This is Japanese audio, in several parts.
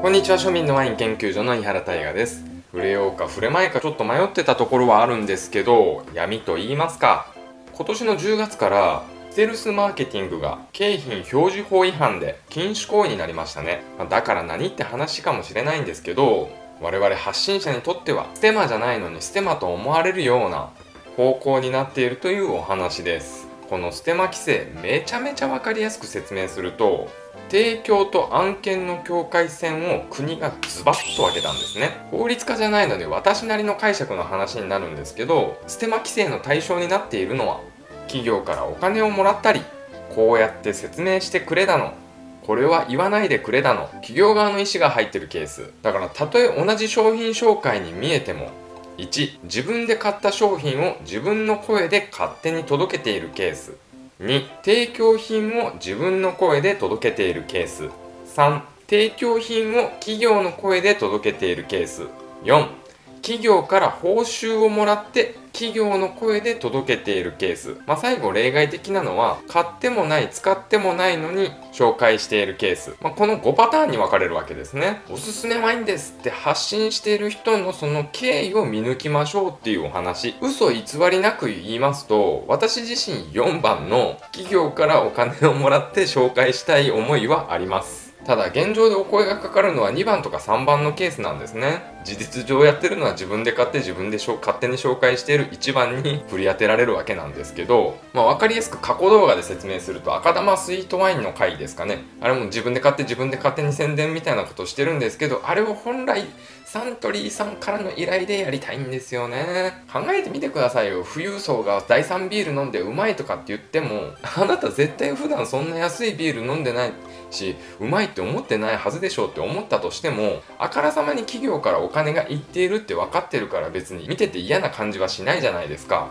こんにちは、庶民のワイン研究所の井原大我です。触れようか触れまいかちょっと迷ってたところはあるんですけど、闇と言いますか、今年の10月からステルスマーケティングが景品表示法違反で禁止行為になりましたね。だから何って話かもしれないんですけど、我々発信者にとってはステマじゃないのにステマと思われるような方向になっているというお話です。このステマ規制、めちゃめちゃ分かりやすく説明すると、提供と案件の境界線を国がズバッと分けたんですね。法律家じゃないので私なりの解釈の話になるんですけど、ステマ規制の対象になっているのは、企業からお金をもらったり、こうやって説明してくれだの、これは言わないでくれだの、企業側の意思が入ってるケースだから、たとえ同じ商品紹介に見えても、1、自分で買った商品を自分の声で勝手に届けているケース、2、提供品を自分の声で届けているケース、3、提供品を企業の声で届けているケース、4、企業から報酬をもらって企業の声で届けているケース、最後例外的なのは、買ってもない使ってもないのに紹介しているケース、この5パターンに分かれるわけですね。おすすめワインですって発信している人のその経緯を見抜きましょうっていうお話。嘘偽りなく言いますと、私自身4番の企業からお金をもらって紹介したい思いはあります。ただ現状でお声がかかるのは2番とか3番のケースなんですね。事実上やってるのは自分で買って自分で勝手に紹介している1番に振り当てられるわけなんですけど、分かりやすく過去動画で説明すると、赤玉スイートワインの回ですかね。あれも自分で買って自分で勝手に宣伝みたいなことしてるんですけど、あれを本来サントリーさんからの依頼でやりたいんですよね。考えてみてくださいよ。富裕層が第3ビール飲んでうまいとかって言っても、あなた絶対普段そんな安いビール飲んでないし、うまいって思ってないはずでしょうって思ったとしても、あからさまに企業からお金がいっているって分かってるから、別に見てて嫌な感じはしないじゃないですか。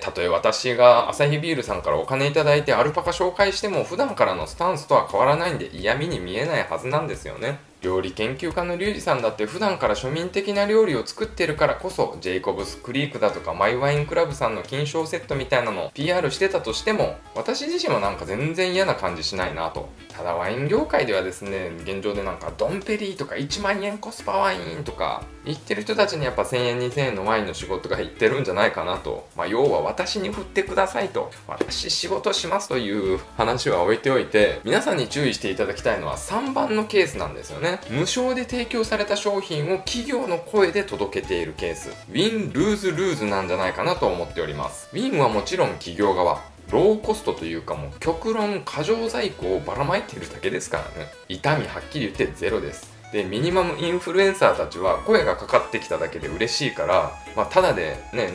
たとえ私がアサヒビールさんからお金いただいてアルパカ紹介しても、普段からのスタンスとは変わらないんで嫌味に見えないはずなんですよね。料理研究家のリュウジさんだって、普段から庶民的な料理を作ってるからこそ、ジェイコブスクリークだとかマイワインクラブさんの金賞セットみたいなのを PR してたとしても、私自身は全然嫌な感じしないなと。ただワイン業界ではですね、現状でドンペリとか1万円コスパワインとか言ってる人たちに、やっぱ1000円2000円のワインの仕事がいってるんじゃないかなと。要は私に振ってくださいと、私仕事しますという話は置いておいて、皆さんに注意していただきたいのは3番のケースなんですよね。無償で提供された商品を企業の声で届けているケース、ウィン・ルーズ・ルーズなんじゃないかなと思っております。ウィンはもちろん企業側、ローコストというか、極論過剰在庫をばらまいているだけですからね。痛みはっきり言ってゼロです。でミニマムインフルエンサーたちは声がかかってきただけで嬉しいから、タダでね、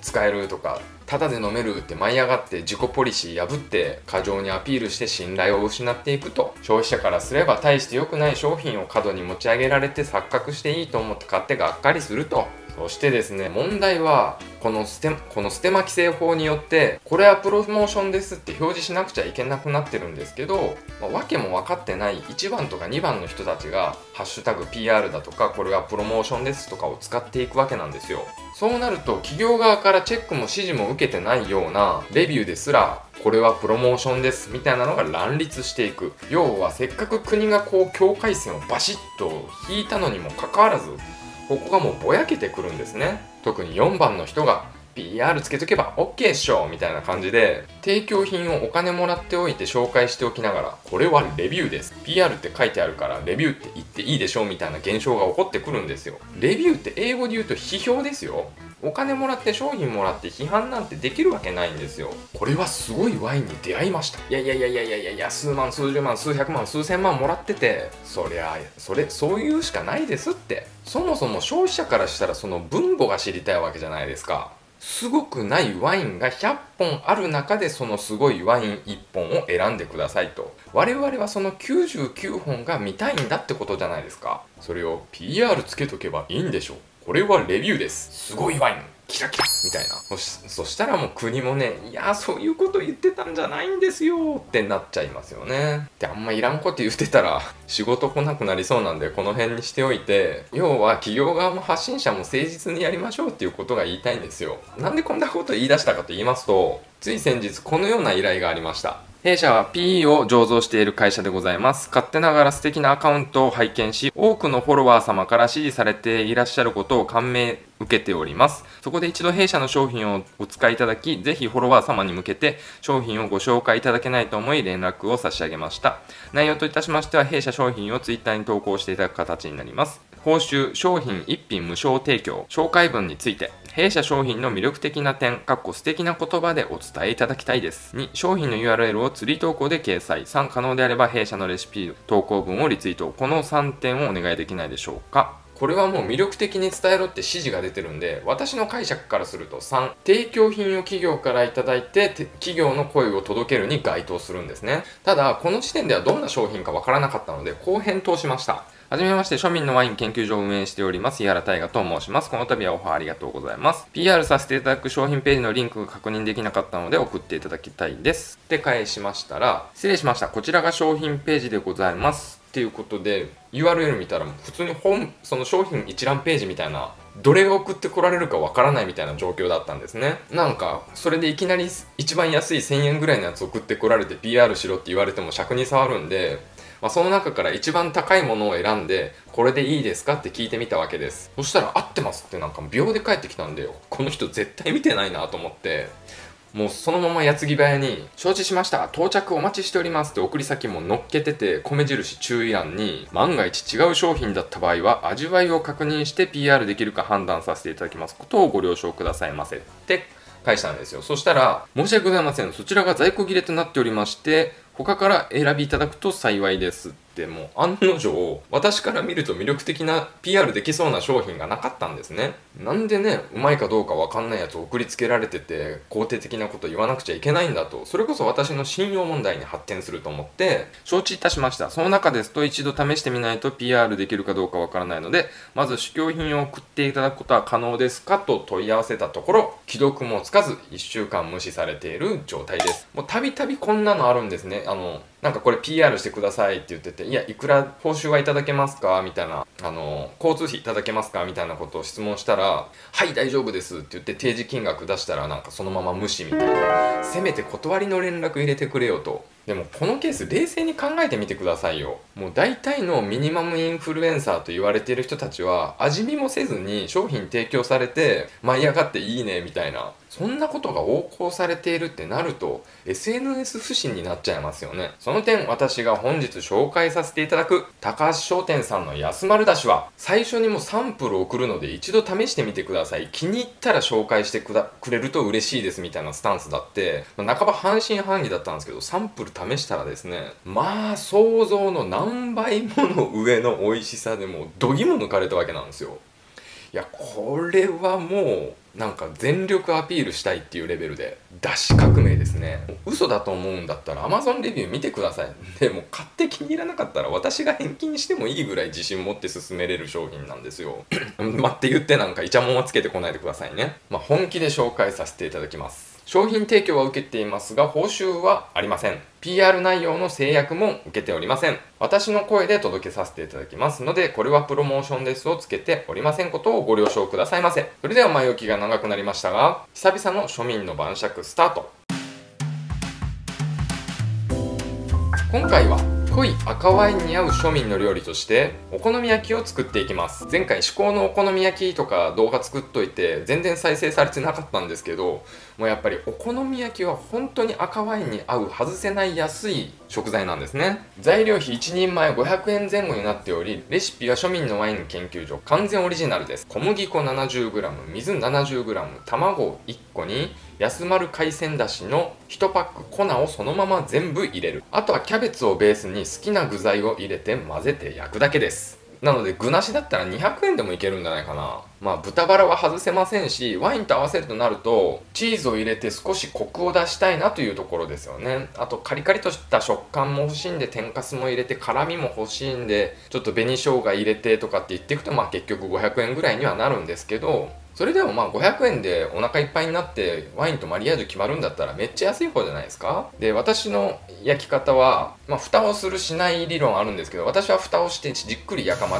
使えるとかタダで飲めるって舞い上がって、自己ポリシー破って過剰にアピールして信頼を失っていくと、消費者からすれば大して良くない商品を過度に持ち上げられて、錯覚していいと思って買ってがっかりすると。そしてですね、問題はこのステマ規制法によって、これはプロモーションですって表示しなくちゃいけなくなってるんですけど、訳も分かってない1番とか2番の人たちが「#PR だとかこれはプロモーションです」とかを使っていくわけなんですよ。そうなると、企業側からチェックも指示も受けてないようなレビューですら、これはプロモーションですみたいなのが乱立していく。要はせっかく国が境界線をバシッと引いたのにもかかわらず、ここがぼやけてくるんですね。特に4番の人が PR つけとけば OK っしょみたいな感じで、提供品をお金もらっておいて紹介しておきながら、これはレビューです PR って書いてあるからレビューって言っていいでしょみたいな現象が起こってくるんですよ。レビューって英語で言うと批評ですよ。お金もらって商品もらって批判なんてできるわけないんですよ。これはすごいワインに出会いました。いや数万数十万数百万数千万もらってて、そりゃあそういうしかないですって。そもそも消費者からしたら、その分母が知りたいわけじゃないですか。すごくないワインが100本ある中で、そのすごいワイン1本を選んでくださいと。我々はその99本が見たいんだってことじゃないですか。それを PR つけとけばいいんでしょう。これはレビューです。すごいワインキラキラみたいな。そしたらもう国もね、いやそういうこと言ってたんじゃないんですよってなっちゃいますよね。で、あんまいらんこと言ってたら仕事来なくなりそうなんで、この辺にしておいて、要は企業側も発信者も誠実にやりましょうっていうことが言いたいんですよ。なんでこんなこと言い出したかと言いますと、つい先日このような依頼がありました。弊社は PE を醸造している会社でございます。勝手ながら素敵なアカウントを拝見し、多くのフォロワー様から支持されていらっしゃることを感銘受けております。そこで一度弊社の商品をお使いいただき、ぜひフォロワー様に向けて商品をご紹介いただけないと思い連絡を差し上げました。内容といたしましては、弊社商品を Twitter に投稿していただく形になります。報酬、商品1品無償提供、紹介文について、弊社商品の魅力的な点、素敵な言葉でお伝えいただきたいです。2、商品の URL をツリー投稿で掲載。3、可能であれば弊社のレシピ投稿文をリツイート。この3点をお願いできないでしょうか。これはもう魅力的に伝えろって指示が出てるんで、私の解釈からすると3、提供品を企業からいただいて、企業の声を届けるに該当するんですね。ただ、この時点ではどんな商品かわからなかったので、こう返答しました。はじめまして、庶民のワイン研究所を運営しております、井原大我と申します。この度はオファーありがとうございます。PR させていただく商品ページのリンクが確認できなかったので送っていただきたいです。って返しましたら、失礼しました。こちらが商品ページでございます。っていうことで、URL 見たら普通にその商品一覧ページみたいな、どれが送ってこられるかわからないみたいな状況だったんですね。なんかそれでいきなり一番安い1000円ぐらいのやつ送ってこられて PR しろって言われても尺に触るんで、その中から一番高いものを選んで、これでいいですかって聞いてみたわけです。そしたら合ってますってなんか秒で返ってきたんで、この人絶対見てないなと思って、もうそのまま矢継ぎ早に「承知しました、到着お待ちしております」って送り先も載っけてて、米印注意欄に「万が一違う商品だった場合は味わいを確認して PR できるか判断させていただきますことをご了承くださいませ」って返したんですよ。そしたら「申し訳ございません、そちらが在庫切れとなっておりまして他から選びいただくと幸いです」って、もう案の定私から見ると魅力的な PR できそうな商品がなかったんですね。なんでね、うまいかどうかわかんないやつを送りつけられてて肯定的なこと言わなくちゃいけないんだと、それこそ私の信用問題に発展すると思って「承知いたしました。その中ですと一度試してみないと PR できるかどうかわからないので、まず試供品を送っていただくことは可能ですか?」と問い合わせたところ、既読もつかず1週間無視されている状態です。もうたびたびこんなのあるんですね。なんかこれ PR してくださいって言ってて、いや、いくら報酬はいただけますかみたいな、交通費いただけますかみたいなことを質問したら、はい、大丈夫ですって言って提示金額出したら、なんかそのまま無視みたいな。せめて断りの連絡入れてくれよと。でもこのケース冷静に考えてみてくださいよ。もう大体のミニマムインフルエンサーと言われている人たちは、味見もせずに商品提供されて舞い上がっていいねみたいな、そんなことが横行されているってなると SNS 不信になっちゃいますよね。その点、私が本日紹介させていただく高橋商店さんの安丸だしは、最初にもうサンプルを送るので一度試してみてください、気に入ったら紹介してくれると嬉しいですみたいなスタンスだって、半ば半信半疑だったんですけど、サンプル試したらですね、想像の何倍もの上の美味しさでもう度肝抜かれたわけなんですよ。いや、これはもうなんか全力アピールしたいっていうレベルで出し革命ですね。嘘だと思うんだったら Amazon レビュー見てください。でも買って気に入らなかったら私が返金してもいいぐらい自信持って進めれる商品なんですよ。って言ってなんかイチャモンはつけてこないでくださいね。本気で紹介させていただきます。商品提供は受けていますが、報酬はありません。PR 内容の制約も受けておりません。私の声で届けさせていただきますので、これはプロモーションですをつけておりませんことをご了承くださいませ。それでは前置きが長くなりましたが、久々の庶民の晩酌スタート。今回は濃い赤ワインに合う庶民の料理としてお好み焼きを作っていきます。前回至高のお好み焼きとか動画作っといて全然再生されてなかったんですけど、もうやっぱりお好み焼きは本当に赤ワインに合う外せない安い食材なんですね。材料費1人前500円前後になっており、レシピは庶民のワイン研究所完全オリジナルです。小麦粉 70g、水 70g、卵1個に安丸海鮮だしの1パック粉をそのまま全部入れる。あとはキャベツをベースに好きな具材を入れて混ぜて焼くだけです。なので具なしだったら200円でもいけるんじゃないかな。豚バラは外せませんし、ワインと合わせるとなるとチーズを入れて少しコクを出したいなというところですよね。あとカリカリとした食感も欲しいんで、天かすも入れて辛みも欲しいんで、ちょっと紅生姜入れてとかって言っていくと、結局500円ぐらいにはなるんですけど、それでも500円でお腹いっぱいになってワインとマリアージュ決まるんだったらめっちゃ安い方じゃないですか。で、私の焼き方は、蓋をするしない理論あるんですけど、私は蓋をしてじっくり中ま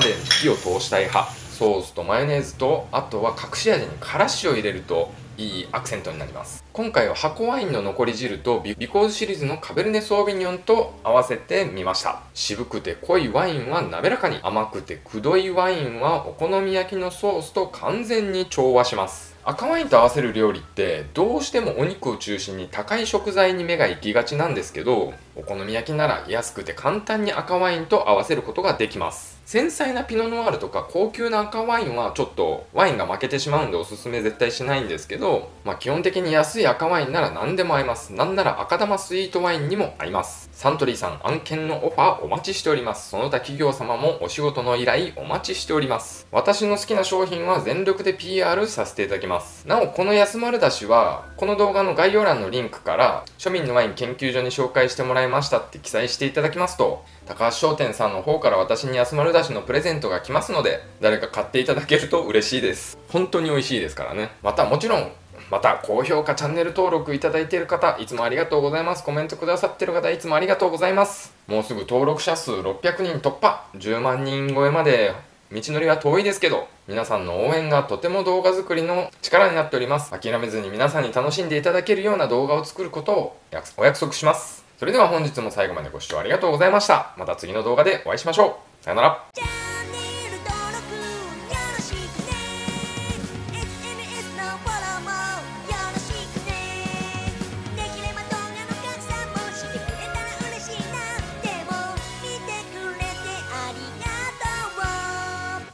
で火を通したい派。ソースとマヨネーズと、あとは隠し味にからしを入れるといいアクセントになります。今回は箱ワインの残り汁とビコーズシリーズのカベルネ・ソーヴィニョンと合わせてみました。渋くて濃いワインは滑らかに、甘くてくどいワインはお好み焼きのソースと完全に調和します。赤ワインと合わせる料理ってどうしてもお肉を中心に高い食材に目が行きがちなんですけど、お好み焼きなら安くて簡単に赤ワインと合わせることができます。繊細なピノノワールとか高級な赤ワインはちょっとワインが負けてしまうんでおすすめ絶対しないんですけど、基本的に安い赤ワインなら何でも合います。なんなら赤玉スイートワインにも合います。サントリーさん、案件のオファーお待ちしております。その他企業様もお仕事の依頼お待ちしております。私の好きな商品は全力で PR させていただきます。なお、この安丸だしはこの動画の概要欄のリンクから庶民のワイン研究所に紹介してもらいましたって記載していただきますと、高橋商店さんの方から私に安丸だしのプレゼントが来ますので、誰か買っていただけると嬉しいです。本当に美味しいですからね。もちろん高評価、チャンネル登録いただいている方いつもありがとうございます。コメントくださってる方いつもありがとうございます。もうすぐ登録者数600人突破、10万人超えまで道のりは遠いですけど、皆さんの応援がとても動画作りの力になっております。諦めずに皆さんに楽しんでいただけるような動画を作ることをお約束します。それでは本日も最後までご視聴ありがとうございました。また次の動画でお会いしましょう。さよなら。